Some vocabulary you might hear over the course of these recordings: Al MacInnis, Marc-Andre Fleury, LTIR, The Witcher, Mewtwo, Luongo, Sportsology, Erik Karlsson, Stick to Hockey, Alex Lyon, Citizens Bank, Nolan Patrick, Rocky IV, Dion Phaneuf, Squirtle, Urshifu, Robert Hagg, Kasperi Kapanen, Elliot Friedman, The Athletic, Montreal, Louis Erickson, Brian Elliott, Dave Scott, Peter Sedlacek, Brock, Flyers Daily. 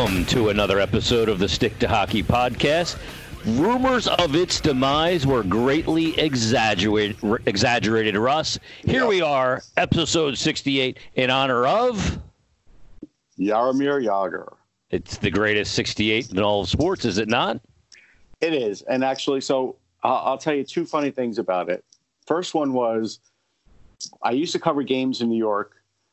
Welcome to another episode of the Stick to Hockey podcast. Rumors of its demise were greatly exaggerated, Russ. Here we are, episode 68, in honor of... Jaromir Jagr. It's the greatest 68 in all of sports, is it not? It is. And actually, so I'll tell you two funny things about it. First one was I used to cover games in New York.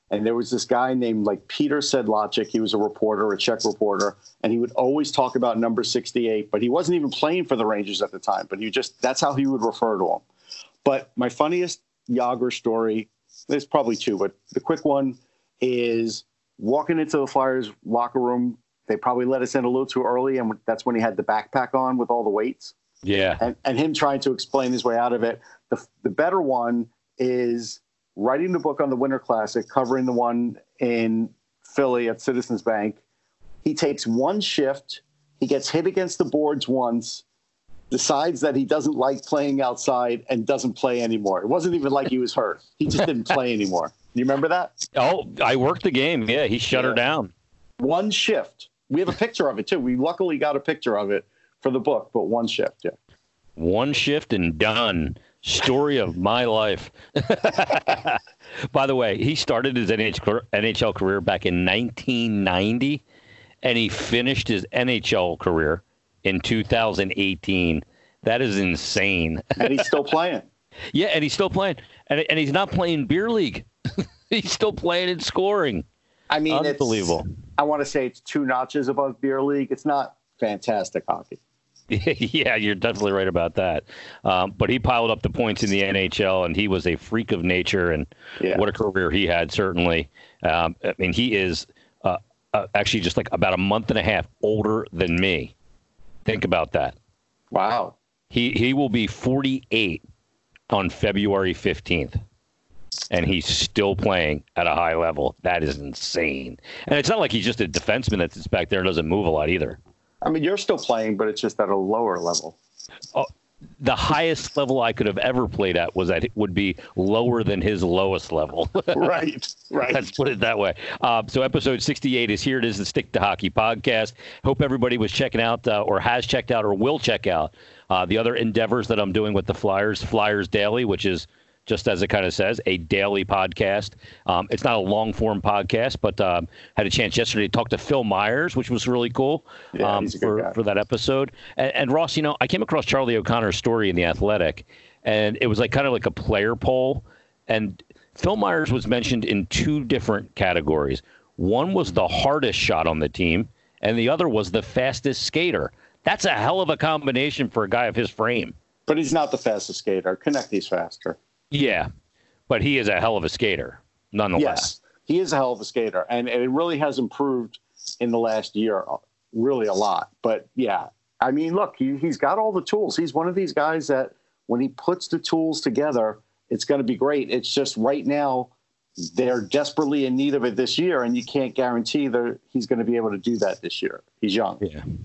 And there was this guy named Peter Sedlacek. He was a reporter, a Czech reporter, and he would always talk about number 68. But he wasn't even playing for the Rangers at the time. But that's how he would refer to him. But my funniest Jagr story, there's probably two, but the quick one is walking into the Flyers locker room. They probably let us in a little too early, and that's when he had the backpack on with all the weights. Yeah. And him trying to explain his way out of it. The better one is writing the book on the Winter Classic, covering the one in Philly at Citizens Bank. He takes one shift. He gets hit against the boards once, decides that he doesn't like playing outside, and doesn't play anymore. It wasn't even like he was hurt. He just didn't play anymore. You remember that? Oh, I worked the game. Yeah, he shut her down. One shift. We have a picture of it, too. We luckily got a picture of it for the book, but one shift, yeah. One shift and done. Story of my life. By the way, he started his NHL career back in 1990, and he finished his NHL career in 2018. That is insane. And he's still playing. Yeah, and he's still playing. And he's not playing beer league. He's still playing and scoring. I mean, unbelievable. I want to say it's two notches above beer league. It's not fantastic hockey. Yeah, you're definitely right about that. But he piled up the points in the NHL, and he was a freak of nature, and what a career he had, certainly. I mean, he is actually just about a month and a half older than me. Think about that. Wow. He will be 48 on February 15th, and he's still playing at a high level. That is insane. And it's not like he's just a defenseman that sits back there and doesn't move a lot either. I mean, you're still playing, but it's just at a lower level. Oh, the highest level I could have ever played at was it would be lower than his lowest level. Right. Let's put it that way. So episode 68 is here. It is the Stick to Hockey podcast. Hope everybody was checking out or has checked out or will check out the other endeavors that I'm doing with the Flyers, Flyers Daily, which is, just as it kind of says, a daily podcast. It's not a long-form podcast, but had a chance yesterday to talk to Phil Myers, which was really cool for that episode. And Ross, you know, I came across Charlie O'Connor's story in The Athletic, and it was kind of a player poll. And Phil Myers was mentioned in two different categories. One was the hardest shot on the team, and the other was the fastest skater. That's a hell of a combination for a guy of his frame. But he's not the fastest skater. Konechny's faster. Yeah, but he is a hell of a skater, nonetheless. Yes, he is a hell of a skater, and it really has improved in the last year, really a lot. But, yeah, I mean, look, he's got all the tools. He's one of these guys that when he puts the tools together, it's going to be great. It's just right now they're desperately in need of it this year, and you can't guarantee that he's going to be able to do that this year. He's young.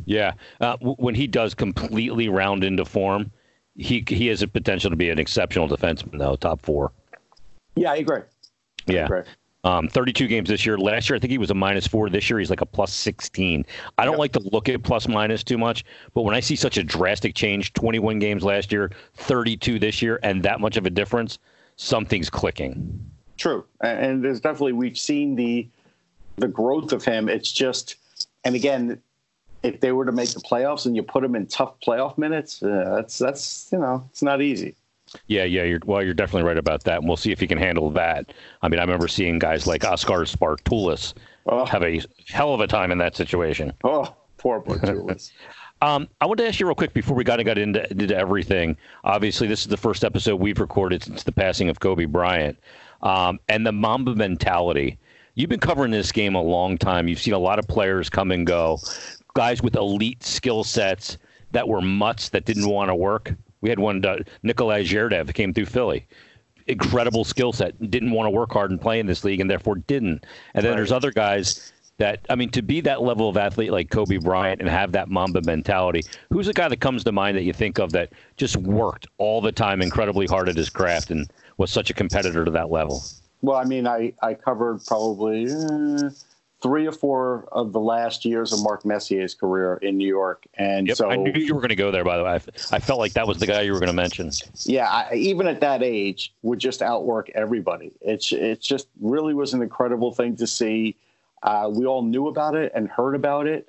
Yeah. When he does completely round into form, He has a potential to be an exceptional defenseman, though, top four. Yeah, I agree. Yeah. 32 games this year. Last year, I think he was a -4. This year, he's a +16. I don't like to look at plus-minus too much, but when I see such a drastic change, 21 games last year, 32 this year, and that much of a difference, something's clicking. True. And there's definitely, we've seen the growth of him. It's just, and again, if they were to make the playoffs and you put them in tough playoff minutes, that's you know, it's not easy. Yeah. You're definitely right about that. And we'll see if he can handle that. I mean, I remember seeing guys like Oscar Spartulis have a hell of a time in that situation. Oh, poor Spartulis. I wanted to ask you real quick before we got into everything. Obviously, this is the first episode we've recorded since the passing of Kobe Bryant, and the Mamba mentality. You've been covering this game a long time. You've seen a lot of players come and go. Guys with elite skill sets that were mutts that didn't want to work. We had one, Nikolai Zherdev, came through Philly. Incredible skill set. Didn't want to work hard and play in this league and therefore didn't. And then there's other guys that, I mean, to be that level of athlete like Kobe Bryant and have that Mamba mentality, who's the guy that comes to mind that you think of that just worked all the time incredibly hard at his craft and was such a competitor to that level? Well, I mean, I covered probably 3 or 4 of the last years of Mark Messier's career in New York. And yep, so I knew you were going to go there, by the way. I felt like that was the guy you were going to mention. Yeah. Even at that age, would just outwork everybody. It just really was an incredible thing to see. We all knew about it and heard about it.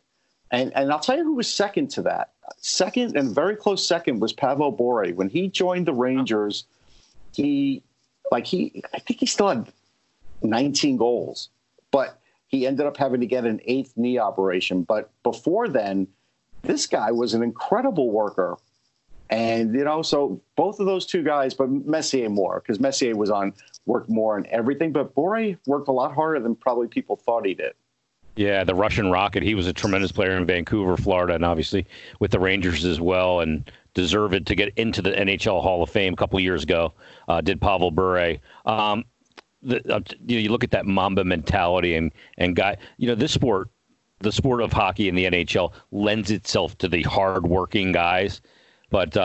And I'll tell you who was second to that. Second and very close second was Pavel Bure. When he joined the Rangers, I think he still had 19 goals, but he ended up having to get an 8th knee operation. But before then, this guy was an incredible worker. And, so both of those two guys, but Messier more, because Messier worked more on everything. But Bure worked a lot harder than probably people thought he did. Yeah, the Russian Rocket. He was a tremendous player in Vancouver, Florida, and obviously with the Rangers as well, and deserved to get into the NHL Hall of Fame a couple of years ago, did Pavel Bure. You look at that Mamba mentality and guy, the sport of hockey in the NHL lends itself to the hardworking guys. But,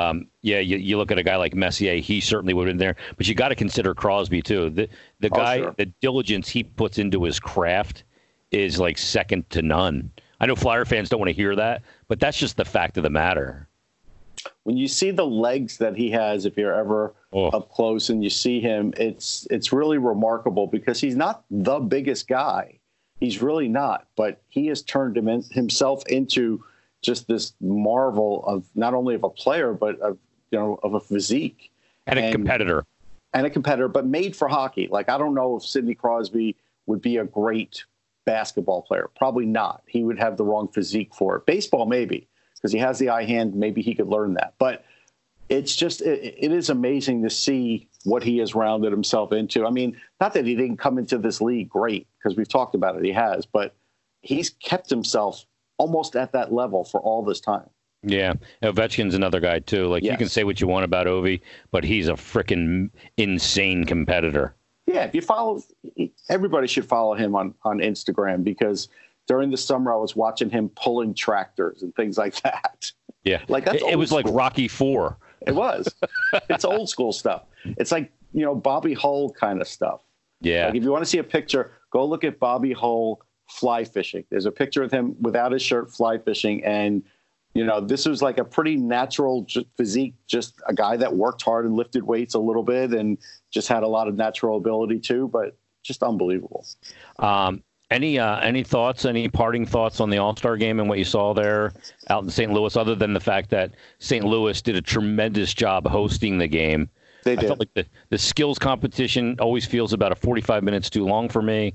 you look at a guy like Messier, he certainly would have been there. But you got to consider Crosby, too. The guy, sure. The diligence he puts into his craft is like second to none. I know Flyer fans don't want to hear that, but that's just the fact of the matter. When you see the legs that he has, if you're ever up close and you see him, it's really remarkable because he's not the biggest guy. He's really not, but he has turned himself into just this marvel of not only of a player, but of a physique and a competitor but made for hockey. Like, I don't know if Sidney Crosby would be a great basketball player. Probably not. He would have the wrong physique for it. Baseball, maybe, because he has the eye hand. Maybe he could learn that. But it's just, it is amazing to see what he has rounded himself into. I mean, not that he didn't come into this league great, because we've talked about it. He has, but he's kept himself almost at that level for all this time. Yeah. Ovechkin's another guy too. Like, yes. You can say what you want about Ovi, but he's a freaking insane competitor. Yeah, if you follow, everybody should follow him on Instagram, because during the summer I was watching him pulling tractors and things like that. Yeah, like that's it was school. Like Rocky IV. It was. It's old school stuff. It's like Bobby Hull kind of stuff. Yeah. Like if you want to see a picture, go look at Bobby Hull fly fishing. There's a picture of him without his shirt fly fishing, and this was like a pretty natural physique, just a guy that worked hard and lifted weights a little bit and just had a lot of natural ability too, but just unbelievable. Any thoughts, any parting thoughts on the All-Star game and what you saw there out in St. Louis, other than the fact that St. Louis did a tremendous job hosting the game? They did. I felt like the skills competition always feels about 45 minutes too long for me,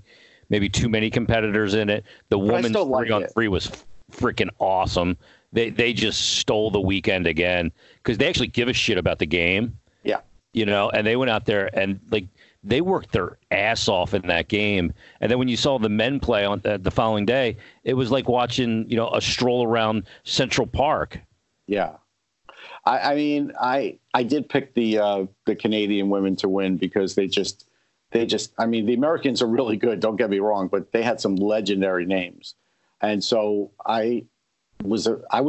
maybe too many competitors in it. The women's 3-on-3 was freaking awesome. They just stole the weekend again, because they actually give a shit about the game. Yeah. And they went out there and like they worked their ass off in that game. And then when you saw the men play on the following day, it was like watching, a stroll around Central Park. Yeah. I did pick the Canadian women to win, because they the Americans are really good. Don't get me wrong, but they had some legendary names. And so I was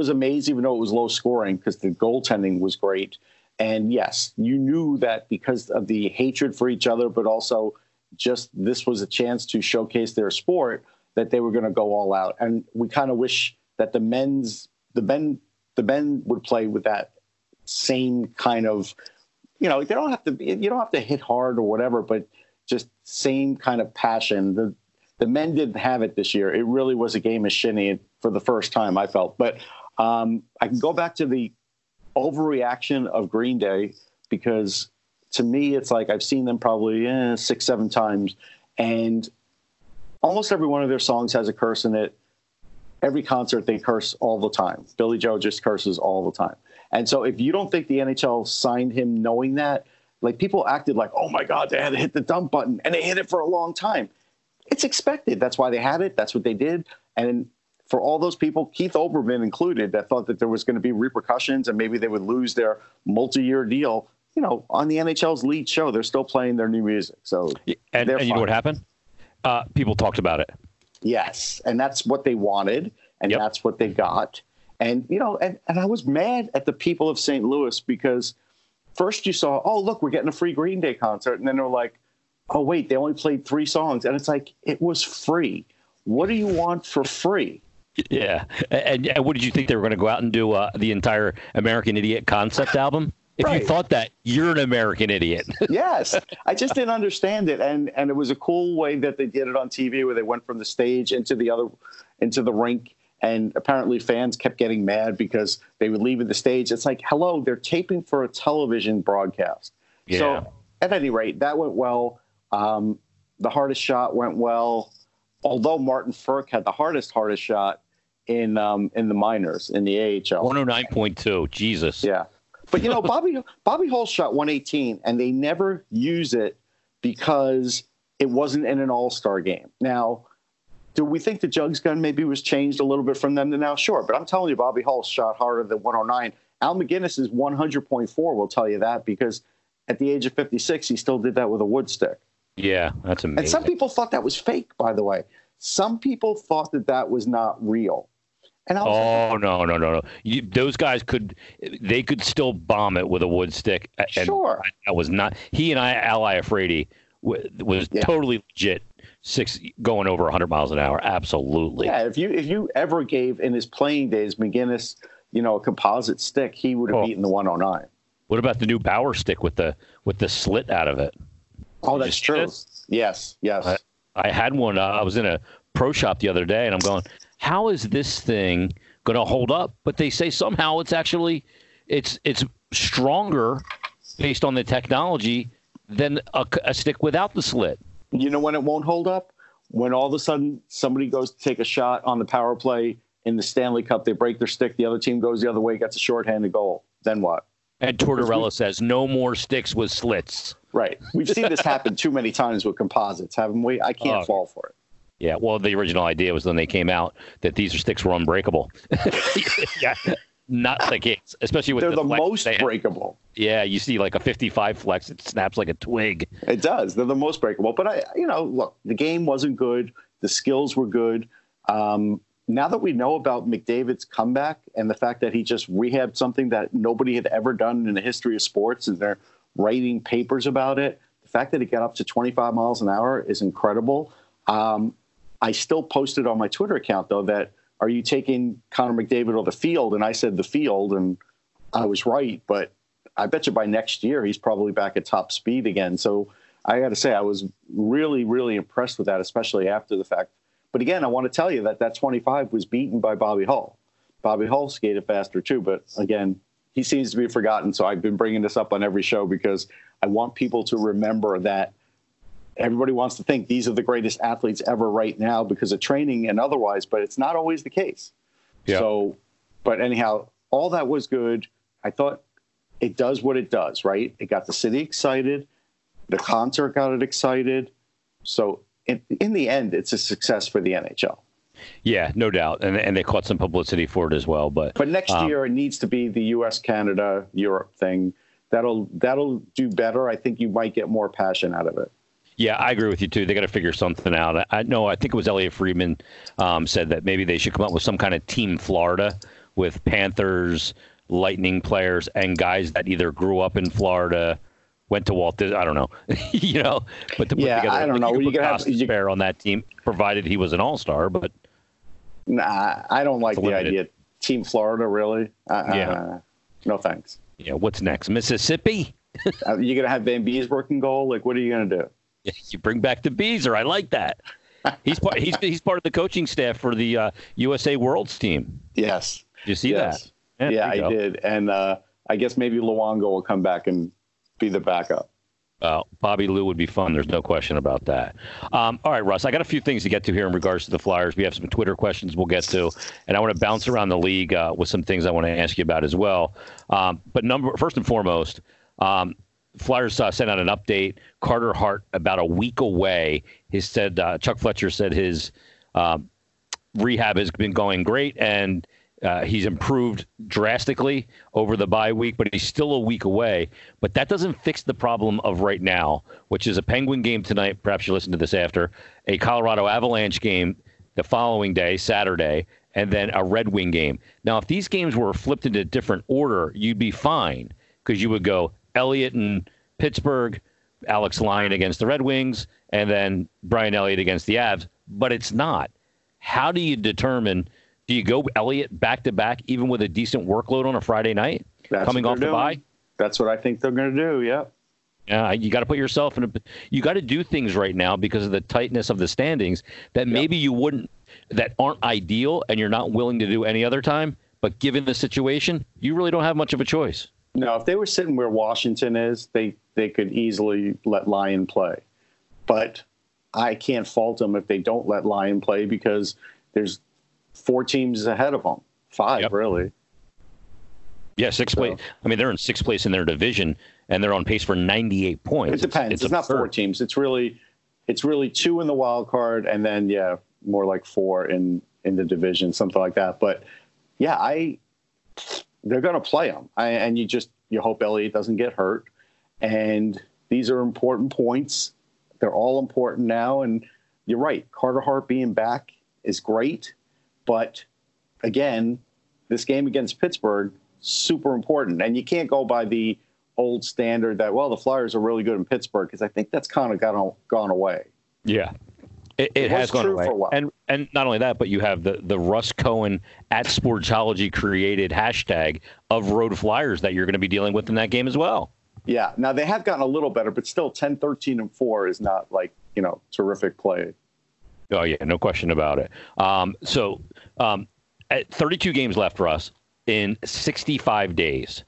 amazed, even though it was low scoring, because the goaltending was great. And yes, you knew that because of the hatred for each other, but also just this was a chance to showcase their sport, that they were going to go all out. And we kind of wish that the men would play with that same kind of, you don't have to hit hard or whatever, but just same kind of passion. The men didn't have it this year. It really was a game of shinny for the first time, I felt. But I can go back to the overreaction of Green Day, because to me, it's like I've seen them probably 6-7 times, and almost every one of their songs has a curse in it. Every concert, they curse all the time. Billy Joe just curses all the time. And so if you don't think the NHL signed him knowing that, like, people acted like, oh, my God, they had to hit the dump button, and they hit it for a long time. It's expected. That's why they had it. That's what they did. And for all those people, Keith Olbermann included, that thought that there was going to be repercussions and maybe they would lose their multi-year deal, on the NHL's lead show, they're still playing their new music. So, and you know what happened? People talked about it. Yes. And that's what they wanted. And yep, that's what they got. And, and I was mad at the people of St. Louis, because first you saw, oh, look, we're getting a free Green Day concert. And then they're like, oh, wait, they only played 3 songs. And it's like, it was free. What do you want for free? Yeah. And what did you think they were going to go out and do the entire American Idiot concept album? If right. you thought that, you're an American idiot. Yes. I just didn't understand it. And it was a cool way that they did it on TV where they went from the stage into the rink. And apparently fans kept getting mad because they would leave at the stage. It's like, hello, they're taping for a television broadcast. Yeah. So at any rate, that went well. The hardest shot went well. Although Martin Furk had the hardest shot in the minors, in the AHL. 109.2. Jesus. Yeah. But, you know, Bobby Hull shot 118, and they never use it because it wasn't in an all-star game. Now, do we think the jugs gun maybe was changed a little bit from them to now? Sure. But I'm telling you, Bobby Hull shot harder than 109. Al MacInnis is 100.4 will tell you that, because at the age of 56, he still did that with a wood stick. Yeah, that's amazing. And some people thought that was fake, by the way. Some people thought that that was not real. And no. Those guys could still bomb it with a wood stick. And sure. That was not, he and I, Al Iafredi, was totally legit. Six going over 100 miles an hour. Absolutely. Yeah. If you ever gave in his playing days, MacInnis, you know, a composite stick, he would have beaten the 109. What about the new Bauer stick with the slit out of it? Oh, that's true. Yes. I had one. I was in a pro shop the other day and I'm going, how is this thing going to hold up? But they say somehow it's actually it's stronger based on the technology than a stick without the slit. You know when it won't hold up? When all of a sudden somebody goes to take a shot on the power play in the Stanley Cup, they break their stick, the other team goes the other way, gets a shorthanded goal. Then what? And Tortorella says, no more sticks with slits. Right. We've seen this happen too many times with composites, haven't we? I can't fall for it. Yeah, well, the original idea was when they came out that these sticks were unbreakable. Yeah, not the case, especially with they're the flex most breakable. Yeah, you see like a 55 flex, it snaps like a twig. It does. They're the most breakable. But, look, the game wasn't good. The skills were good. Now that we know about McDavid's comeback and the fact that he just rehabbed something that nobody had ever done in the history of sports, and they're writing papers about it, the fact that he got up to 25 miles an hour is incredible. I still posted on my Twitter account, though, that are you taking Connor McDavid or the field? And I said the field, and I was right. But I bet you by next year he's probably back at top speed again. So I got to say I was really, really impressed with that, especially after the fact. But again, I want to tell you that 25 was beaten by Bobby Hull. Bobby Hull skated faster too, but again, he seems to be forgotten. So I've been bringing this up on every show because I want people to remember that. Everybody wants to think these are the greatest athletes ever right now because of training and otherwise, but it's not always the case. Yeah. So, but anyhow, all that was good. I thought it does what it does, right? It got the city excited. The concert got it excited. So in the end, it's a success for the NHL. Yeah, no doubt. And they caught some publicity for it as well. But next year, it needs to be the U.S., Canada, Europe thing. That'll do better. I think you might get more passion out of it. Yeah, I agree with you, too. They got to figure something out. I think it was Elliot Friedman said that maybe they should come up with some kind of Team Florida with Panthers, Lightning players, and guys that either grew up in Florida, went to Walt Disney. I don't know. You know, but to put together, I don't know. You could have Costas on that team, provided he was an all-star. But nah, I don't like the idea. Team Florida, really? No thanks. Yeah, what's next? Mississippi? You're going to have Van Beesbroek in goal? Like, what are you going to do? You bring back the Beezer. I like that. He's part of the coaching staff for the USA Worlds team. Yes. Did you see that? Yeah, I did. And I guess maybe Luongo will come back and be the backup. Bobby Lou would be fun. There's no question about that. All right, Russ, I got a few things to get to here in regards to the Flyers. We have some Twitter questions we'll get to, and I want to bounce around the league with some things I want to ask you about as well. First and foremost, Flyers sent out an update. Carter Hart, about a week away, he said Chuck Fletcher said his rehab has been going great and he's improved drastically over the bye week, but he's still a week away. But that doesn't fix the problem of right now, which is a Penguin game tonight. Perhaps you listen to this after a Colorado Avalanche game the following day, Saturday, and then a Red Wing game. Now, if these games were flipped into a different order, you'd be fine because you would go Elliott in Pittsburgh, Alex Lyon against the Red Wings, and then Brian Elliott against the Avs. But it's not. How do you determine, do you go Elliott back-to-back even with a decent workload on a Friday night coming off the bye? That's what I think they're going to do, yeah. Yeah, you got to put yourself in a – you got to do things right now because of the tightness of the standings that maybe you wouldn't – that aren't ideal and you're not willing to do any other time. But given the situation, you really don't have much of a choice. No, if they were sitting where Washington is, they could easily let Lyon play. But I can't fault them if they don't let Lyon play because there's four teams ahead of them. Five, really. Yeah, sixth place. I mean, they're in sixth place in their division, and they're on pace for 98 points. It depends. It's not four teams. It's really two in the wild card, and then more like four in the division, something like that. But yeah, they're going to play them, and you hope Elliott doesn't get hurt. And these are important points. They're all important now. And you're right, Carter Hart being back is great, but again, this game against Pittsburgh. Super important. And you can't go by the old standard that, well, the Flyers are really good in Pittsburgh, because I think that's kind of gone away. Yeah, it has gone away. And not only that, but you have the Russ Cohen at Sportsology created hashtag of Road Flyers that you're going to be dealing with in that game as well. Yeah. Now, they have gotten a little better, but still 10-13-4 is not like, terrific play. Oh, yeah. No question about it. So at 32 games left, Russ. In 65 days.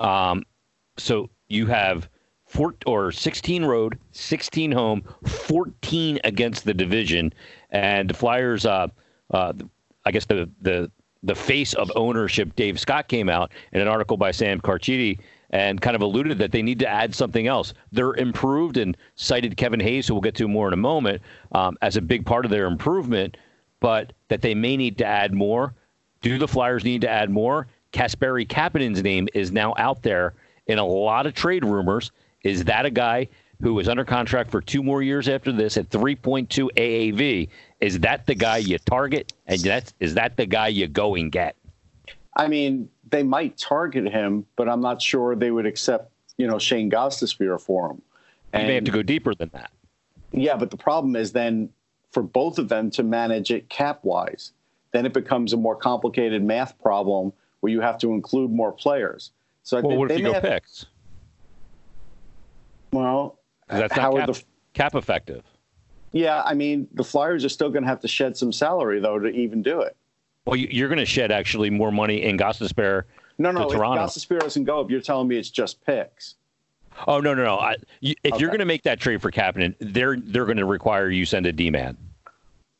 So you have 16 road, 16 home, 14 against the division. And the Flyers, I guess the face of ownership, Dave Scott, came out in an article by Sam Carcetti and kind of alluded that they need to add something else. They're improved and cited Kevin Hayes, who we'll get to more in a moment, as a big part of their improvement, but that they may need to add more. Do the Flyers need to add more? Kasperi Kapanen's name is now out there in a lot of trade rumors. Is that a guy who is under contract for 2 more years after this at 3.2 AAV? Is that the guy you target? And is that the guy you go and get? I mean, they might target him, but I'm not sure they would accept, Shane Gostisbehere for him. And they have to go deeper than that. Yeah, but the problem is then for both of them to manage it cap-wise. Then it becomes a more complicated math problem where you have to include more players. So what if you go picks? Well, that's not cap effective. Yeah, I mean, the Flyers are still going to have to shed some salary, though, to even do it. Well, you're going to shed actually more money in Gostisbehere. No, if Gostisbehere doesn't go up, you're telling me it's just picks. Oh, no. You're going to make that trade for Kapanen, they're going to require you send a D-man.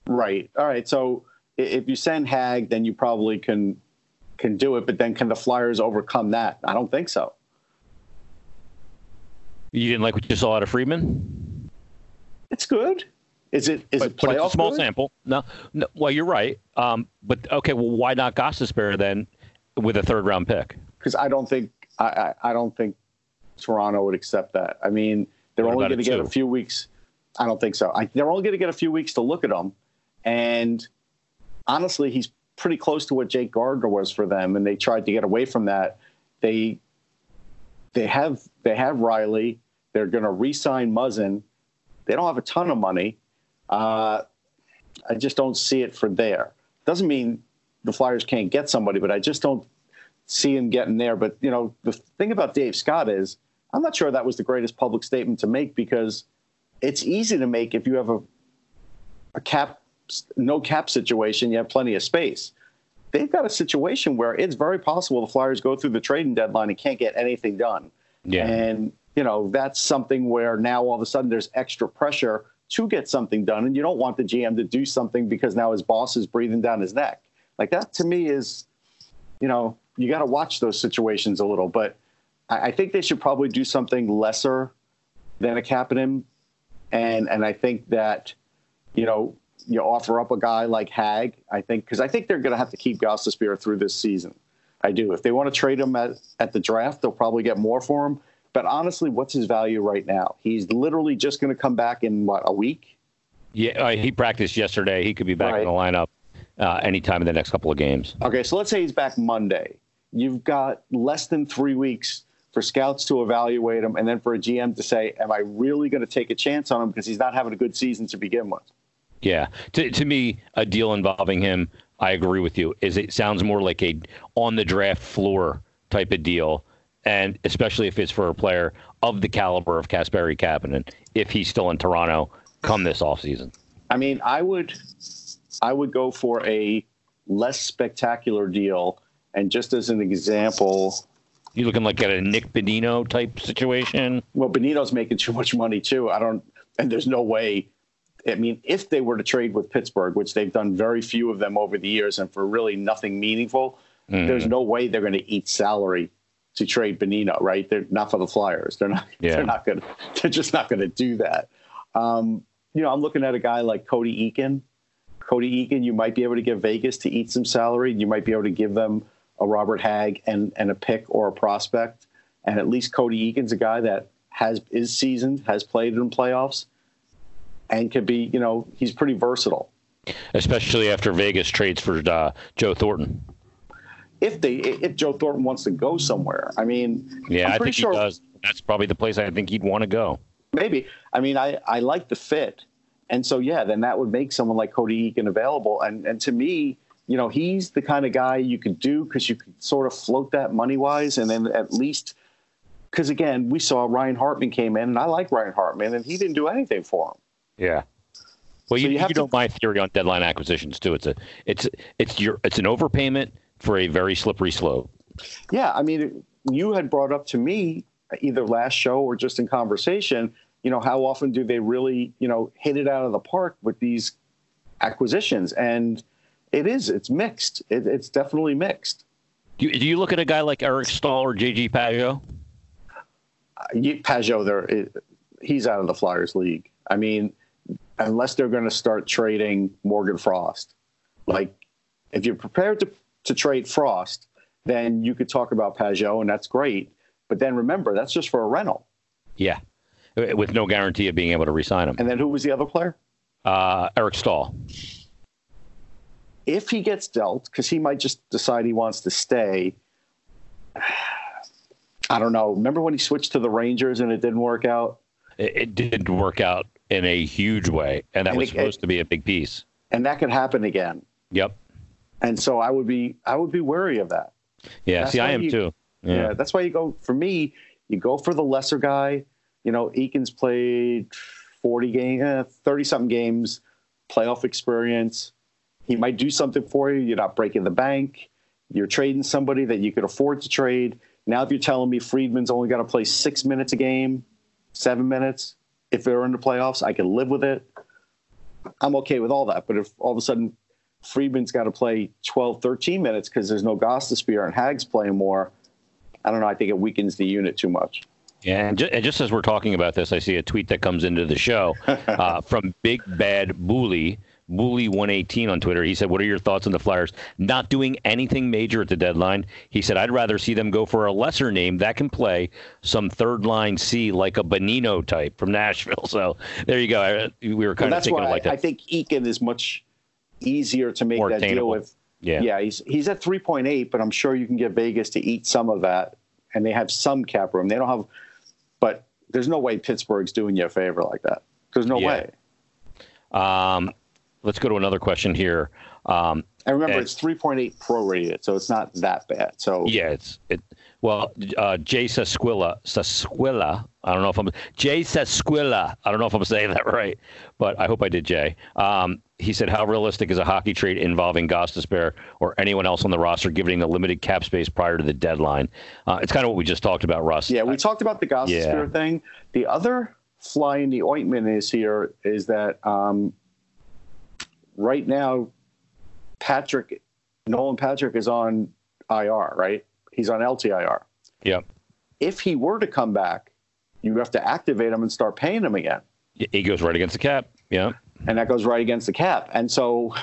Right. All right, so... if you send Hag, then you probably can do it. But then can the Flyers overcome that? I don't think so. You didn't like what you saw out of Friedman? It's good. Is it it's a small good? Sample. No. Well, you're right. But, okay, well, why not Gostisbehere then with a third-round pick? Because I don't think Toronto would accept that. I mean, they're only going to get a few weeks. I don't think so. They're only going to get a few weeks to look at them. And – honestly, he's pretty close to what Jake Gardner was for them, and they tried to get away from that. They have Riley. They're going to re-sign Muzzin. They don't have a ton of money. I just don't see it for there. Doesn't mean the Flyers can't get somebody, but I just don't see him getting there. But, the thing about Dave Scott is I'm not sure that was the greatest public statement to make, because it's easy to make if you have a cap. No cap situation, you have plenty of space. They've got a situation where it's very possible the Flyers go through the trading deadline and can't get anything done. Yeah. And, that's something where now all of a sudden there's extra pressure to get something done, and you don't want the GM to do something because now his boss is breathing down his neck. Like, that to me is, you got to watch those situations a little. But I think they should probably do something lesser than a Kapanen. And I think that, you offer up a guy like Hag, I think, because I think they're going to have to keep Gostisbehere through this season. I do. If they want to trade him at the draft, they'll probably get more for him. But honestly, what's his value right now? He's literally just going to come back in, what, a week? Yeah, he practiced yesterday. He could be back in the lineup anytime in the next couple of games. Okay, so let's say he's back Monday. You've got less than 3 weeks for scouts to evaluate him and then for a GM to say, am I really going to take a chance on him because he's not having a good season to begin with? Yeah. To me, a deal involving him, I agree with you, is it sounds more like a on the draft floor type of deal. And especially if it's for a player of the caliber of Kasperi Kapanen, if he's still in Toronto come this offseason. I mean, I would go for a less spectacular deal. And just as an example, you looking like at a Nick Bonino type situation? Well, Bonino's making too much money too. And there's no way. I mean, if they were to trade with Pittsburgh, which they've done very few of them over the years and for really nothing meaningful, there's no way they're going to eat salary to trade Bonino, right? They're not for the Flyers. They're just not going to do that. I'm looking at a guy like Cody Eakin. Cody Eakin, you might be able to get Vegas to eat some salary. You might be able to give them a Robert Hagg and a pick or a prospect. And at least Cody Eakin's a guy that is seasoned, has played in playoffs, and could be, he's pretty versatile. Especially after Vegas trades for Joe Thornton. If Joe Thornton wants to go somewhere, I think he does. That's probably the place I think he'd want to go. Maybe. I like the fit. And so, then that would make someone like Cody Eakin available. And to me, he's the kind of guy you could do because you could sort of float that money-wise. And then at least, because, again, we saw Ryan Hartman came in, and I like Ryan Hartman, and he didn't do anything for him. Yeah. Well, so you know my theory on deadline acquisitions, too. It's an overpayment for a very slippery slope. Yeah, you had brought up to me either last show or just in conversation, how often do they really, hit it out of the park with these acquisitions? And it's mixed. It's definitely mixed. Do you look at a guy like Eric Staal or J.G. Pajot? Pajot, he's out of the Flyers league. Unless they're going to start trading Morgan Frost. Like, if you're prepared to trade Frost, then you could talk about Pajot, and that's great. But then remember, that's just for a rental. Yeah, with no guarantee of being able to re-sign him. And then who was the other player? Eric Staal. If he gets dealt, because he might just decide he wants to stay, I don't know. Remember when he switched to the Rangers and it didn't work out? It did work out in a huge way, and that was supposed to be a big piece. And that could happen again. Yep. And so I would be wary of that. Yeah, I am too. Yeah, that's why you go for the lesser guy. Eakin's played 30-something games, playoff experience. He might do something for you. You're not breaking the bank. You're trading somebody that you could afford to trade. Now if you're telling me Friedman's only got to play 6 minutes a game, 7 minutes, if they're in the playoffs, I can live with it. I'm okay with all that. But if all of a sudden Friedman's got to play 12, 13 minutes because there's no Gostisbehere and Hagg's playing more, I don't know. I think it weakens the unit too much. Yeah, and just as we're talking about this, I see a tweet that comes into the show from Big Bad Bully, Bully118 on Twitter. He said, what are your thoughts on the Flyers not doing anything major at the deadline? He said, I'd rather see them go for a lesser name that can play some third-line C like a Bonino type from Nashville. So there you go. We were kind of thinking like that. I think Eakin is much easier to make more that attainable deal with. Yeah, he's at 3.8, but I'm sure you can get Vegas to eat some of that, and they have some cap room. They don't have, but there's no way Pittsburgh's doing you a favor like that. There's no way. Let's go to another question here. And remember, it's 3.8 prorated, so it's not that bad. So yeah, Jay Sasquilla. I don't know if I'm saying that right, but I hope I did, Jay. He said, how realistic is a hockey trade involving Gostisbehere or anyone else on the roster given the limited cap space prior to the deadline? It's kind of what we just talked about, Russ. Yeah, we talked about the Gostisbehere thing. The other fly in the ointment is that right now Nolan Patrick is on IR, right? He's on LTIR. Yeah. If he were to come back, you have to activate him and start paying him again. He goes right against the cap. Yeah. And that goes right against the cap. And so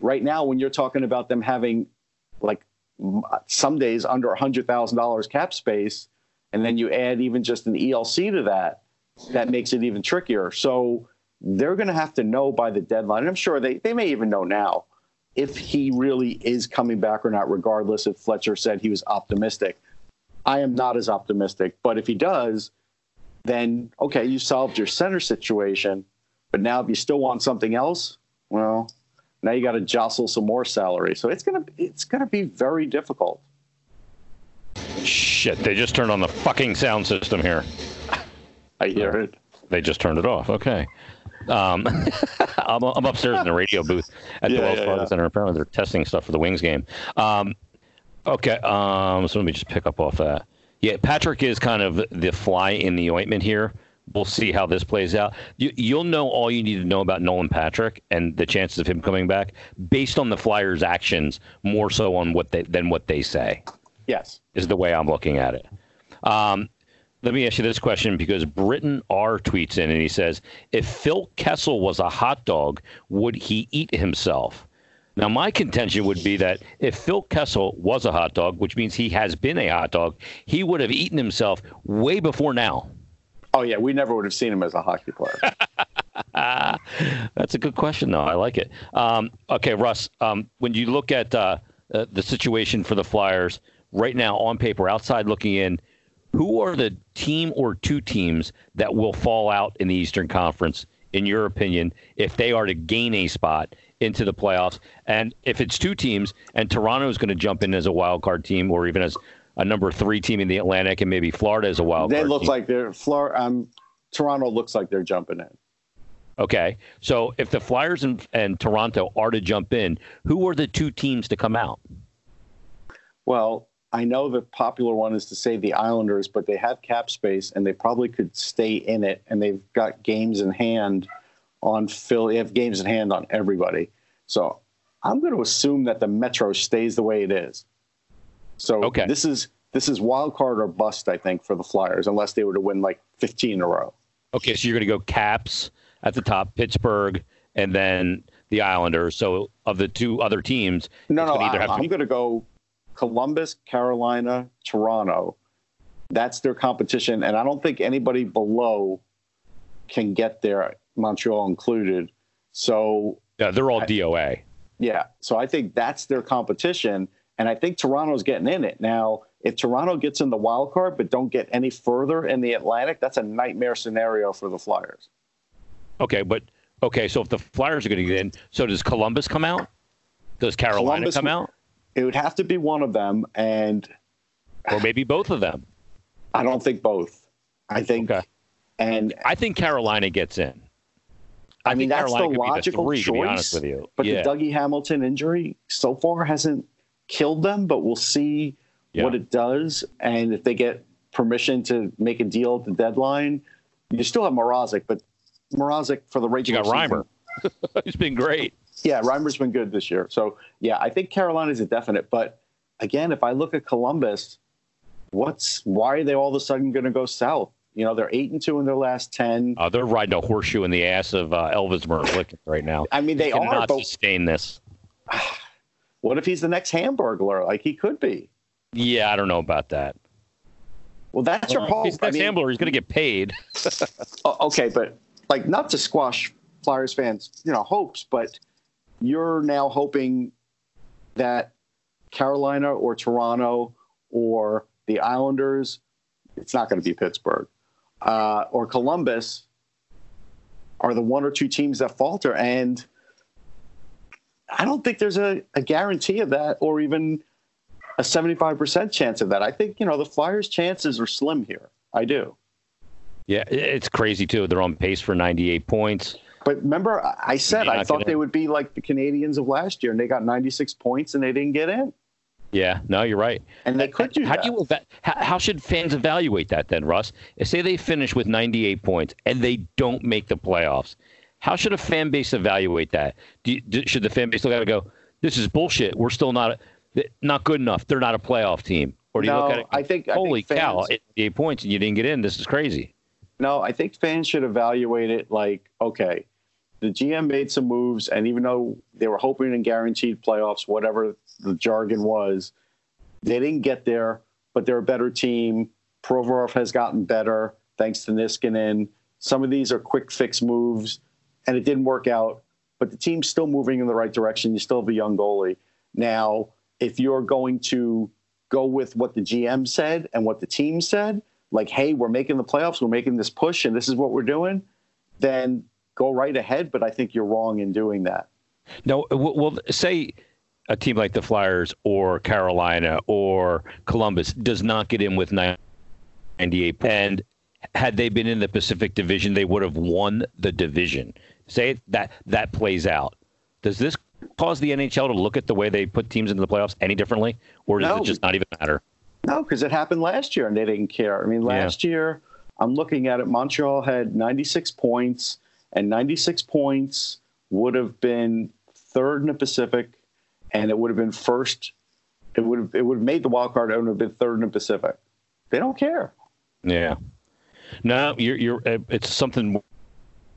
right now, when you're talking about them having like some days under $100,000 cap space, and then you add even just an ELC to that, that makes it even trickier. So they're going to have to know by the deadline. And I'm sure they may even know now if he really is coming back or not, regardless if Fletcher said he was optimistic. I am not as optimistic. But if he does, then, okay, you solved your center situation. But now if you still want something else, well, now you got to jostle some more salary. So it's gonna be very difficult. Shit! They just turned on the fucking sound system here. I hear it. They just turned it off. Okay. I'm upstairs in the radio booth at the Wells Fargo Center. Apparently, they're testing stuff for the Wings game. Okay. So let me just pick up off that. Yeah, Patrick is kind of the fly in the ointment here. We'll see how this plays out. You'll know all you need to know about Nolan Patrick and the chances of him coming back based on the Flyers' actions, more so on what they say. Yes, is the way I'm looking at it. Let me ask you this question, because Britton R. tweets in and he says, if Phil Kessel was a hot dog, would he eat himself? Now, my contention would be that if Phil Kessel was a hot dog, which means he has been a hot dog, he would have eaten himself way before now. Oh, yeah. We never would have seen him as a hockey player. That's a good question, though. I like it. Okay, Russ, when you look at the situation for the Flyers right now on paper, outside looking in, who are the team or two teams that will fall out in the Eastern Conference, in your opinion, if they are to gain a spot into the playoffs? And if it's two teams and Toronto is going to jump in as a wild card team, or even as a number three team in the Atlantic, and maybe Florida as a wild card team. They look like they're Toronto looks like they're jumping in. Okay. So if the Flyers and Toronto are to jump in, who are the two teams to come out? Well, I know the popular one is to say the Islanders, but they have cap space and they probably could stay in it. And they've got games in hand on Philly. They have games in hand on everybody. So I'm going to assume that the Metro stays the way it is. So okay. This is wild card or bust, I think, for the Flyers, unless they were to win like 15 in a row. Okay, so you're going to go Caps at the top, Pittsburgh, and then the Islanders. So of the two other teams, I'm going to go Columbus, Carolina, Toronto. That's their competition. And I don't think anybody below can get there, Montreal included. So yeah, they're all DOA. Yeah. So I think that's their competition. And I think Toronto's getting in it. Now, if Toronto gets in the wild card but don't get any further in the Atlantic, that's a nightmare scenario for the Flyers. Okay, so if the Flyers are going to get in, so does Columbus come out? Does Carolina come out? It would have to be one of them, or maybe both of them. I don't think both. I think Carolina gets in. I mean, that's the logical choice. To be honest with you, but the Dougie Hamilton injury so far hasn't killed them. But we'll see what it does, and if they get permission to make a deal at the deadline, you still have Mrazek. But Mrazek for the regular season. You got Reimer. He's been great. Yeah, Reimer's been good this year. So, yeah, I think Carolina's a definite. But, again, if I look at Columbus, why are they all of a sudden going to go south? You know, they're 8-2 in their last 10. They're riding a horseshoe in the ass of Elvis Merzlikins right now. I mean, they cannot sustain this. What if he's the next Hamburglar? Like, he could be. Yeah, I don't know about that. Well, that's your call. He's the next Hamburglar. He's going to get paid. Okay, but, like, not to squash Flyers fans, hopes, but you're now hoping that Carolina or Toronto or the Islanders, it's not going to be Pittsburgh, or Columbus are the one or two teams that falter. And I don't think there's a guarantee of that, or even a 75% chance of that. I think, the Flyers' chances are slim here. I do. Yeah, it's crazy, too. They're on pace for 98 points. But remember, I said I thought they would be like the Canadians of last year, and they got 96 points, and they didn't get in. Yeah, no, you're right. And they could do that. How should fans evaluate that then, Russ? Say they finish with 98 points, and they don't make the playoffs. How should a fan base evaluate that? Should the fan base look at it and go, this is bullshit. We're still not good enough. They're not a playoff team. Or do you look at it and go, holy cow, 88 points, and you didn't get in. This is crazy. No, I think fans should evaluate it like, okay, the GM made some moves, and even though they were hoping and guaranteed playoffs, whatever the jargon was, they didn't get there, but they're a better team. Provorov has gotten better, thanks to Niskanen. Some of these are quick-fix moves, and it didn't work out, but the team's still moving in the right direction. You still have a young goalie. Now, if you're going to go with what the GM said and what the team said, like, hey, we're making the playoffs, we're making this push, and this is what we're doing, then go right ahead, but I think you're wrong in doing that. No, well, say a team like the Flyers or Carolina or Columbus does not get in with 98 points. And had they been in the Pacific Division, they would have won the division. Say that plays out. Does this cause the NHL to look at the way they put teams into the playoffs any differently? Or does it just not even matter? No, because it happened last year and they didn't care. I mean, last year, I'm looking at it, Montreal had 96 points, and 96 points would have been third in the Pacific, and it would have been first. It would have made the wild card, and it would have been third in the Pacific. They don't care. Yeah. No, you're. It's something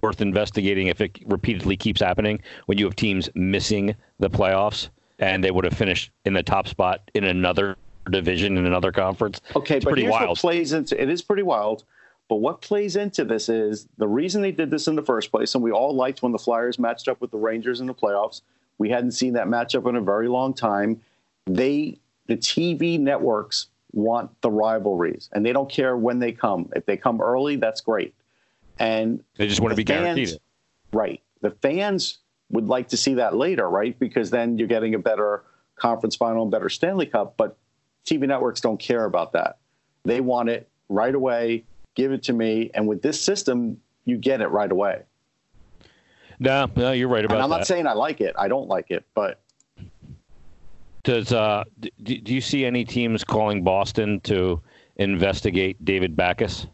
worth investigating if it repeatedly keeps happening when you have teams missing the playoffs, and they would have finished in the top spot in another division in another conference. Okay, but here's what plays into it is pretty wild. But what plays into this is the reason they did this in the first place, and we all liked when the Flyers matched up with the Rangers in the playoffs. We hadn't seen that matchup in a very long time. The TV networks want the rivalries, and they don't care when they come. If they come early, that's great. And they just want to be guaranteed it. Right. The fans would like to see that later, right? Because then you're getting a better conference final and better Stanley Cup, but TV networks don't care about that. They want it right away. Give it to me. And with this system, you get it right away. No, you're right about that. And I'm not saying I like it. I don't like it, but. Do you see any teams calling Boston to investigate David Backes?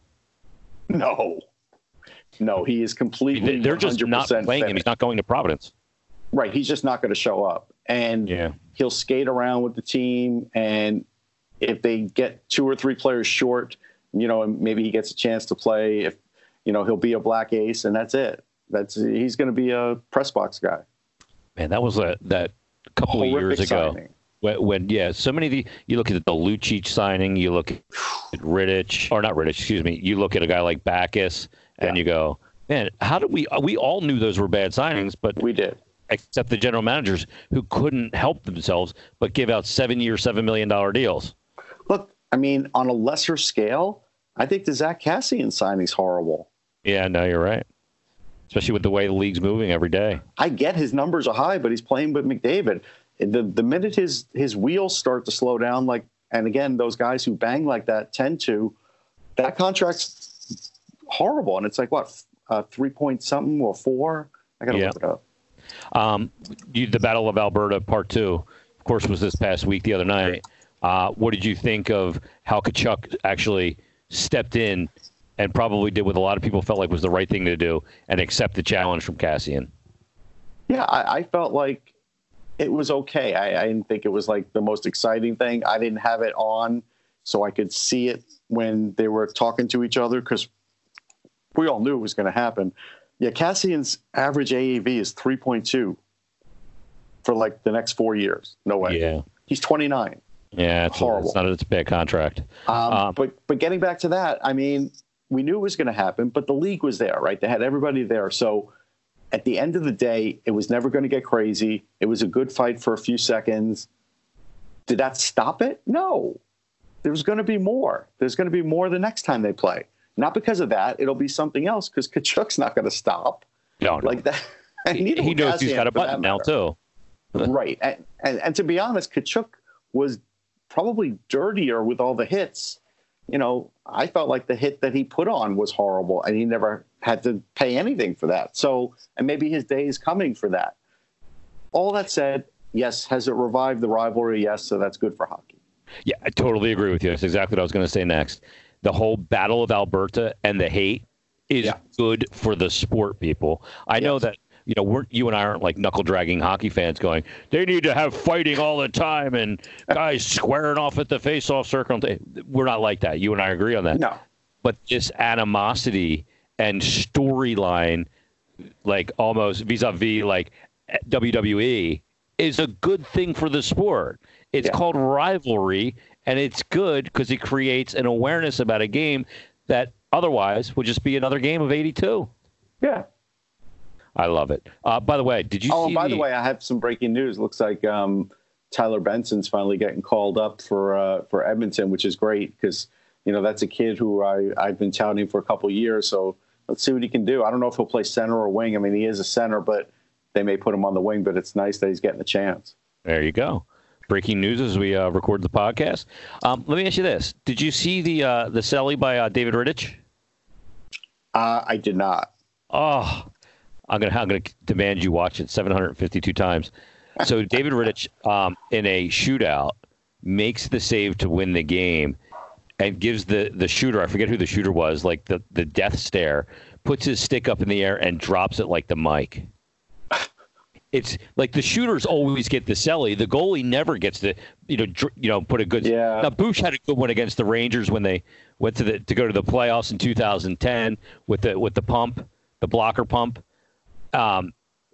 No, he is completely. They're just not playing him. He's not going to Providence. Right. He's just not going to show up. And he'll skate around with the team. And if they get two or three players short, you know, and maybe he gets a chance to play if, you know, he'll be a black ace and that's it. He's going to be a press box guy. Man, that was that couple of years ago when so many of the, you look at the Lucic signing, you look at Rittich, or not Rittich, excuse me. You look at a guy like Backes and you go, man, how did we all knew those were bad signings, but we did, except the general managers who couldn't help themselves, but give out 7-year, $7 million deals. Look, I mean, on a lesser scale, I think the Zach Cassian signing is horrible. Yeah, no, you're right. Especially with the way the league's moving every day. I get his numbers are high, but he's playing with McDavid. The minute his wheels start to slow down, like, and again, those guys who bang like that tend to, that contract's horrible. And it's like, what, 3 point something or four? I got to look it up. The Battle of Alberta Part 2, of course, was this past week, the other night. What did you think of how Tkachuk actually stepped in and probably did what a lot of people felt like was the right thing to do and accept the challenge from Cassian? Yeah, I felt like it was okay. I didn't think it was like the most exciting thing. I didn't have it on so I could see it when they were talking to each other because we all knew it was going to happen. Yeah, Cassian's average AAV is 3.2 for like the next 4 years. No way. Yeah, he's 29. Yeah, it's horrible. It's a bad contract. But getting back to that, I mean, we knew it was going to happen, but the league was there, right? They had everybody there. So at the end of the day, it was never going to get crazy. It was a good fight for a few seconds. Did that stop it? No. There was going to be more. There's going to be more the next time they play. Not because of that. It'll be something else because Tkachuk's not going to stop. No. Like that. He knows he's got a button now, too. Right. And to be honest, Tkachuk was probably dirtier with all the hits. You know, I felt like the hit that he put on was horrible and he never had to pay anything for that. So, and maybe his day is coming for that. All that said, yes, has it revived the rivalry? Yes. So that's good for hockey. Yeah, I totally agree with you. That's exactly what I was going to say next. The whole Battle of Alberta and the hate is good for the sport, people. I know that, you know, you and I aren't like knuckle-dragging hockey fans going, they need to have fighting all the time and guys squaring off at the face-off circle. We're not like that. You and I agree on that. No. But this animosity and storyline, like almost vis-a-vis like WWE, is a good thing for the sport. It's called rivalry, and it's good because it creates an awareness about a game that otherwise would just be another game of 82. Yeah. I love it. By the way, did you see... Oh, by the way, I have some breaking news. Looks like Tyler Benson's finally getting called up for Edmonton, which is great because, you know, that's a kid who I've been touting for a couple years. So let's see what he can do. I don't know if he'll play center or wing. I mean, he is a center, but they may put him on the wing, but it's nice that he's getting the chance. There you go. Breaking news as we record the podcast. Let me ask you this. Did you see the celly by David Rittich? I did not. Oh, I'm gonna demand you watch it 752 times. So David Rittich, in a shootout, makes the save to win the game and gives the shooter, I forget who the shooter was, like the death stare, puts his stick up in the air and drops it like the mic. It's like the shooters always get the celly. The goalie never gets to, put a good. Yeah. Now Bush had a good one against the Rangers when they went to go to the playoffs in 2010 with the pump, the blocker pump, and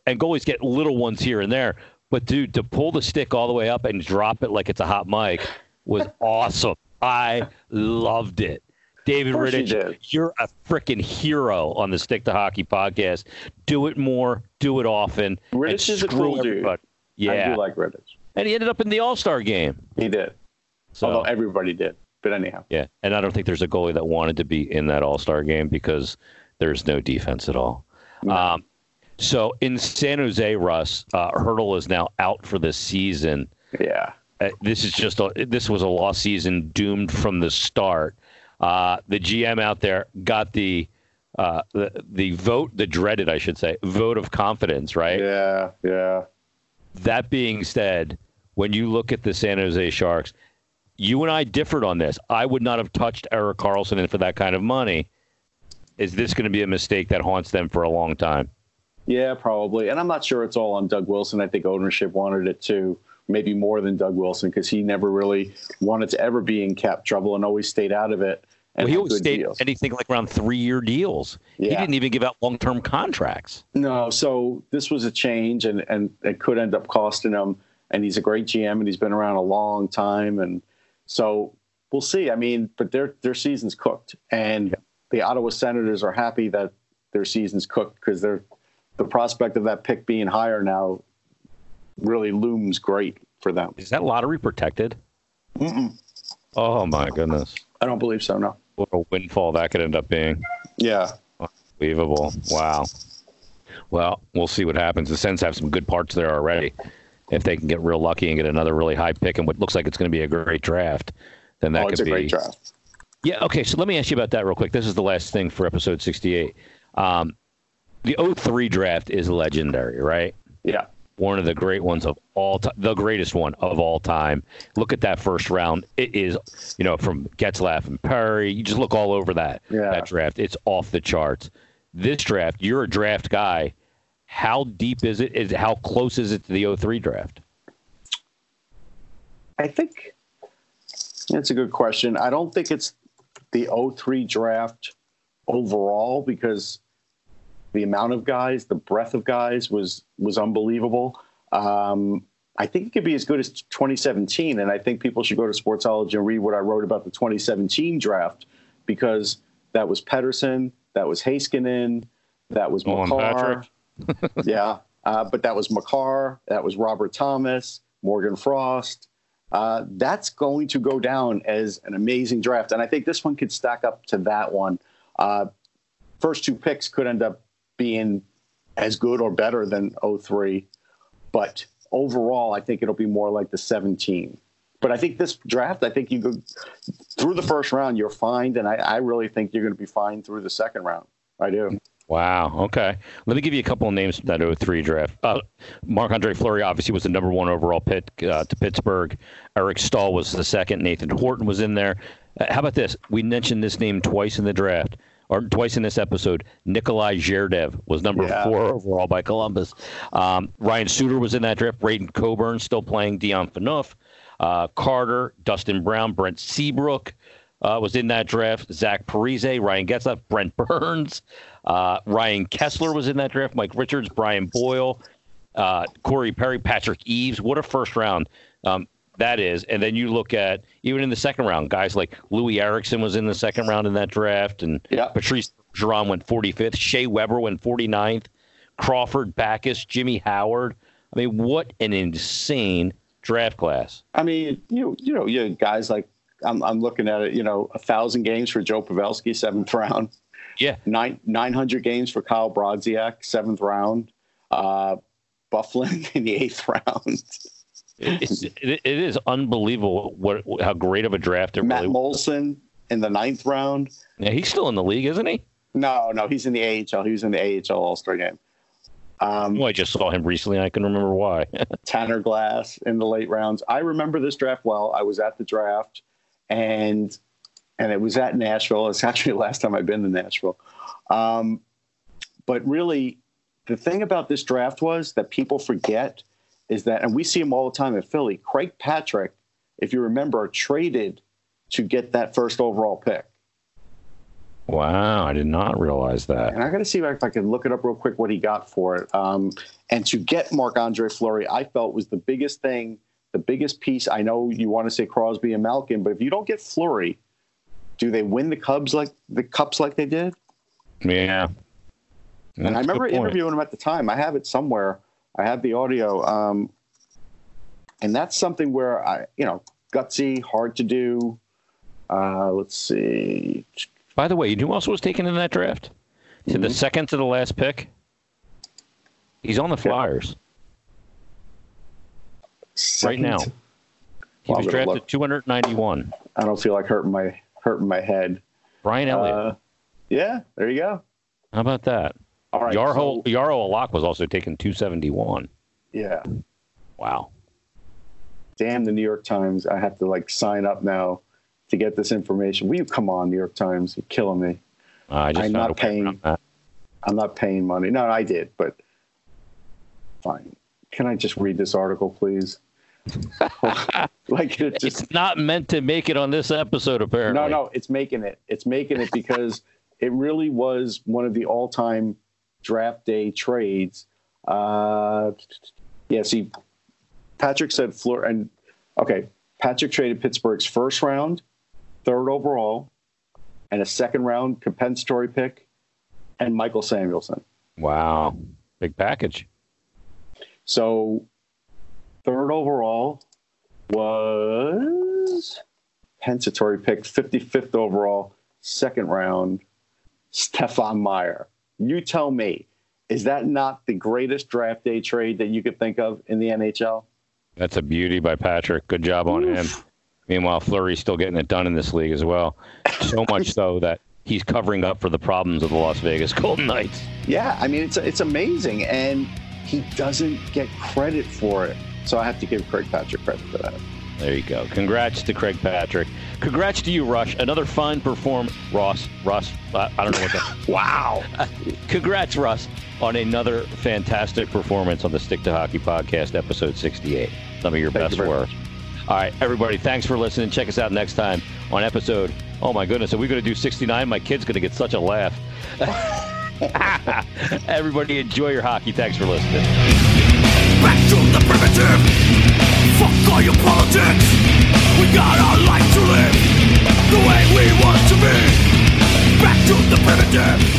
goalies get little ones here and there. But dude, to pull the stick all the way up and drop it like it's a hot mic was awesome. I loved it. David Rittich, you're a freaking hero on the Stick to Hockey podcast. Do it more, do it often. Rittich is a cool dude. Yeah. I do like Rittich. And he ended up in the All-Star game. He did. So, although everybody did. But anyhow. Yeah, and I don't think there's a goalie that wanted to be in that All-Star game because there's no defense at all. No. So in San Jose, Russ, Hurdle is now out for this season. Yeah. This was a lost season, doomed from the start. The GM out there got the vote, the dreaded, I should say, vote of confidence, right? Yeah, yeah. That being said, when you look at the San Jose Sharks, you and I differed on this. I would not have touched Erik Karlsson in for that kind of money. Is this going to be a mistake that haunts them for a long time? Yeah, probably. And I'm not sure it's all on Doug Wilson. I think ownership wanted it too. Maybe more than Doug Wilson, because he never really wanted to ever be in cap trouble and always stayed out of it. And he always stayed anything like around 3-year deals. Yeah. He didn't even give out long-term contracts. No, so this was a change, and it could end up costing him. And he's a great GM, and he's been around a long time. And so we'll see. I mean, but their season's cooked. And the Ottawa Senators are happy that their season's cooked because the prospect of that pick being higher now really looms great for them. Is that lottery protected? Mm-mm. Oh, my goodness. I don't believe so, no. What a windfall that could end up being. Yeah. Unbelievable. Wow. Well, we'll see what happens. The Sens have some good parts there already. If they can get real lucky and get another really high pick and what looks like it's going to be a great draft, then that could be a great draft. Yeah, okay, so let me ask you about that real quick. This is the last thing for episode 68. The 2003 draft is legendary, right? Yeah. One of the great ones of all time, the greatest one of all time. Look at that first round. It is, from Getzlaff and Perry. You just look all over that draft. It's off the charts. This draft, you're a draft guy. How deep is it? How close is it to the 2003 draft? I think that's a good question. I don't think it's the 2003 draft overall because the amount of guys, the breadth of guys was unbelievable. I think it could be as good as 2017, and I think people should go to Sportsology and read what I wrote about the 2017 draft because that was Pettersson, that was Heiskanen, that was Makar. Yeah, but that was Makar, that was Robert Thomas, Morgan Frost. That's going to go down as an amazing draft, and I think this one could stack up to that one. First two picks could end up being as good or better than 2003. But overall, I think it'll be more like the 2017. But I think this draft, I think you go through the first round, you're fine. And I really think you're going to be fine through the second round. I do. Wow. Okay. Let me give you a couple of names from that 2003 draft. Marc-Andre Fleury obviously was the number one overall pick to Pittsburgh. Eric Staal was the second. Nathan Horton was in there. How about this? We mentioned this name twice in the draft. Or twice in this episode, Nikolai Zherdev was number 4 overall by Columbus. Ryan Suter was in that draft. Braden Coburn still playing. Dion Phaneuf, Carter, Dustin Brown, Brent Seabrook was in that draft. Zach Parise, Ryan Getzlaff, Brent Burns, Ryan Kesler was in that draft. Mike Richards, Brian Boyle, Corey Perry, Patrick Eaves. What a first round that is. And then you look at, even in the second round, guys like Louis Erickson was in the second round in that draft, and Patrice Bergeron went 45th, Shea Weber went 49th, Crawford, Backus, Jimmy Howard. I mean, what an insane draft class. I mean, you had guys like, I'm looking at it, 1,000 games for Joe Pavelski, 7th round. Yeah. 900 games for Kyle Brodziak, 7th round. Bufflin in the 8th round. It is unbelievable how great of a draft it Matt really was. Matt Molson in the 9th round. Yeah, he's still in the league, isn't he? No, he's in the AHL. He was in the AHL All-Star game. I just saw him recently, and I can remember why. Tanner Glass in the late rounds. I remember this draft well. I was at the draft, and it was at Nashville. It's actually the last time I've been to Nashville. But really, the thing about this draft was that people forget is that, and we see him all the time in Philly, Craig Patrick, if you remember, traded to get that first overall pick. Wow, I did not realize that. And I got to see if I can look it up real quick what he got for it. And to get Marc-Andre Fleury, I felt was the biggest thing, the biggest piece. I know you want to say Crosby and Malkin, but if you don't get Fleury, do they win the Cubs like the Cups like they did? Yeah. And I remember interviewing him at the time. I have it somewhere. I have the audio. And that's something where gutsy, hard to do. Let's see. By the way, you know who else was taken in that draft? He said the second to the last pick. He's on the Flyers right now. He was drafted 291. I don't feel like hurting my head. Brian Elliott. Yeah, there you go. How about that? All right. Jaromir Jagr was also taken 271. Yeah. Wow. Damn the New York Times. I have to sign up now to get this information. Will you come on, New York Times? You're killing me. I'm not paying money. No, I did, but fine. Can I just read this article, please? It's not meant to make it on this episode, apparently. No, it's making it. It's making it because it really was one of the all-time draft day trades. See, Patrick said Fleury, and okay, Patrick traded Pittsburgh's first round, 3rd overall, and a 2nd-round compensatory pick, and Michael Samuelson. Wow. Big package. So 3rd overall was compensatory pick, 55th overall, 2nd round, Stefan Meyer. You tell me, is that not the greatest draft day trade that you could think of in the NHL? That's a beauty by Patrick. Good job on him. Meanwhile, Fleury's still getting it done in this league as well. So much so that he's covering up for the problems of the Las Vegas Golden Knights. Yeah, I mean, it's amazing. And he doesn't get credit for it. So I have to give Craig Patrick credit for that. There you go. Congrats to Craig Patrick. Congrats to you, Rush. Another fine performance. Russ. I don't know what that. Wow. Congrats, Russ, on another fantastic performance on the Stick to Hockey podcast, episode 68. Some of your Thank best you work. All right, everybody, thanks for listening. Check us out next time on episode, oh, my goodness, are we going to do 69? My kid's going to get such a laugh. Everybody, enjoy your hockey. Thanks for listening. Back to the primitive. Fuck all your politics. We got our life to live the way we want to be. Back to the primitive.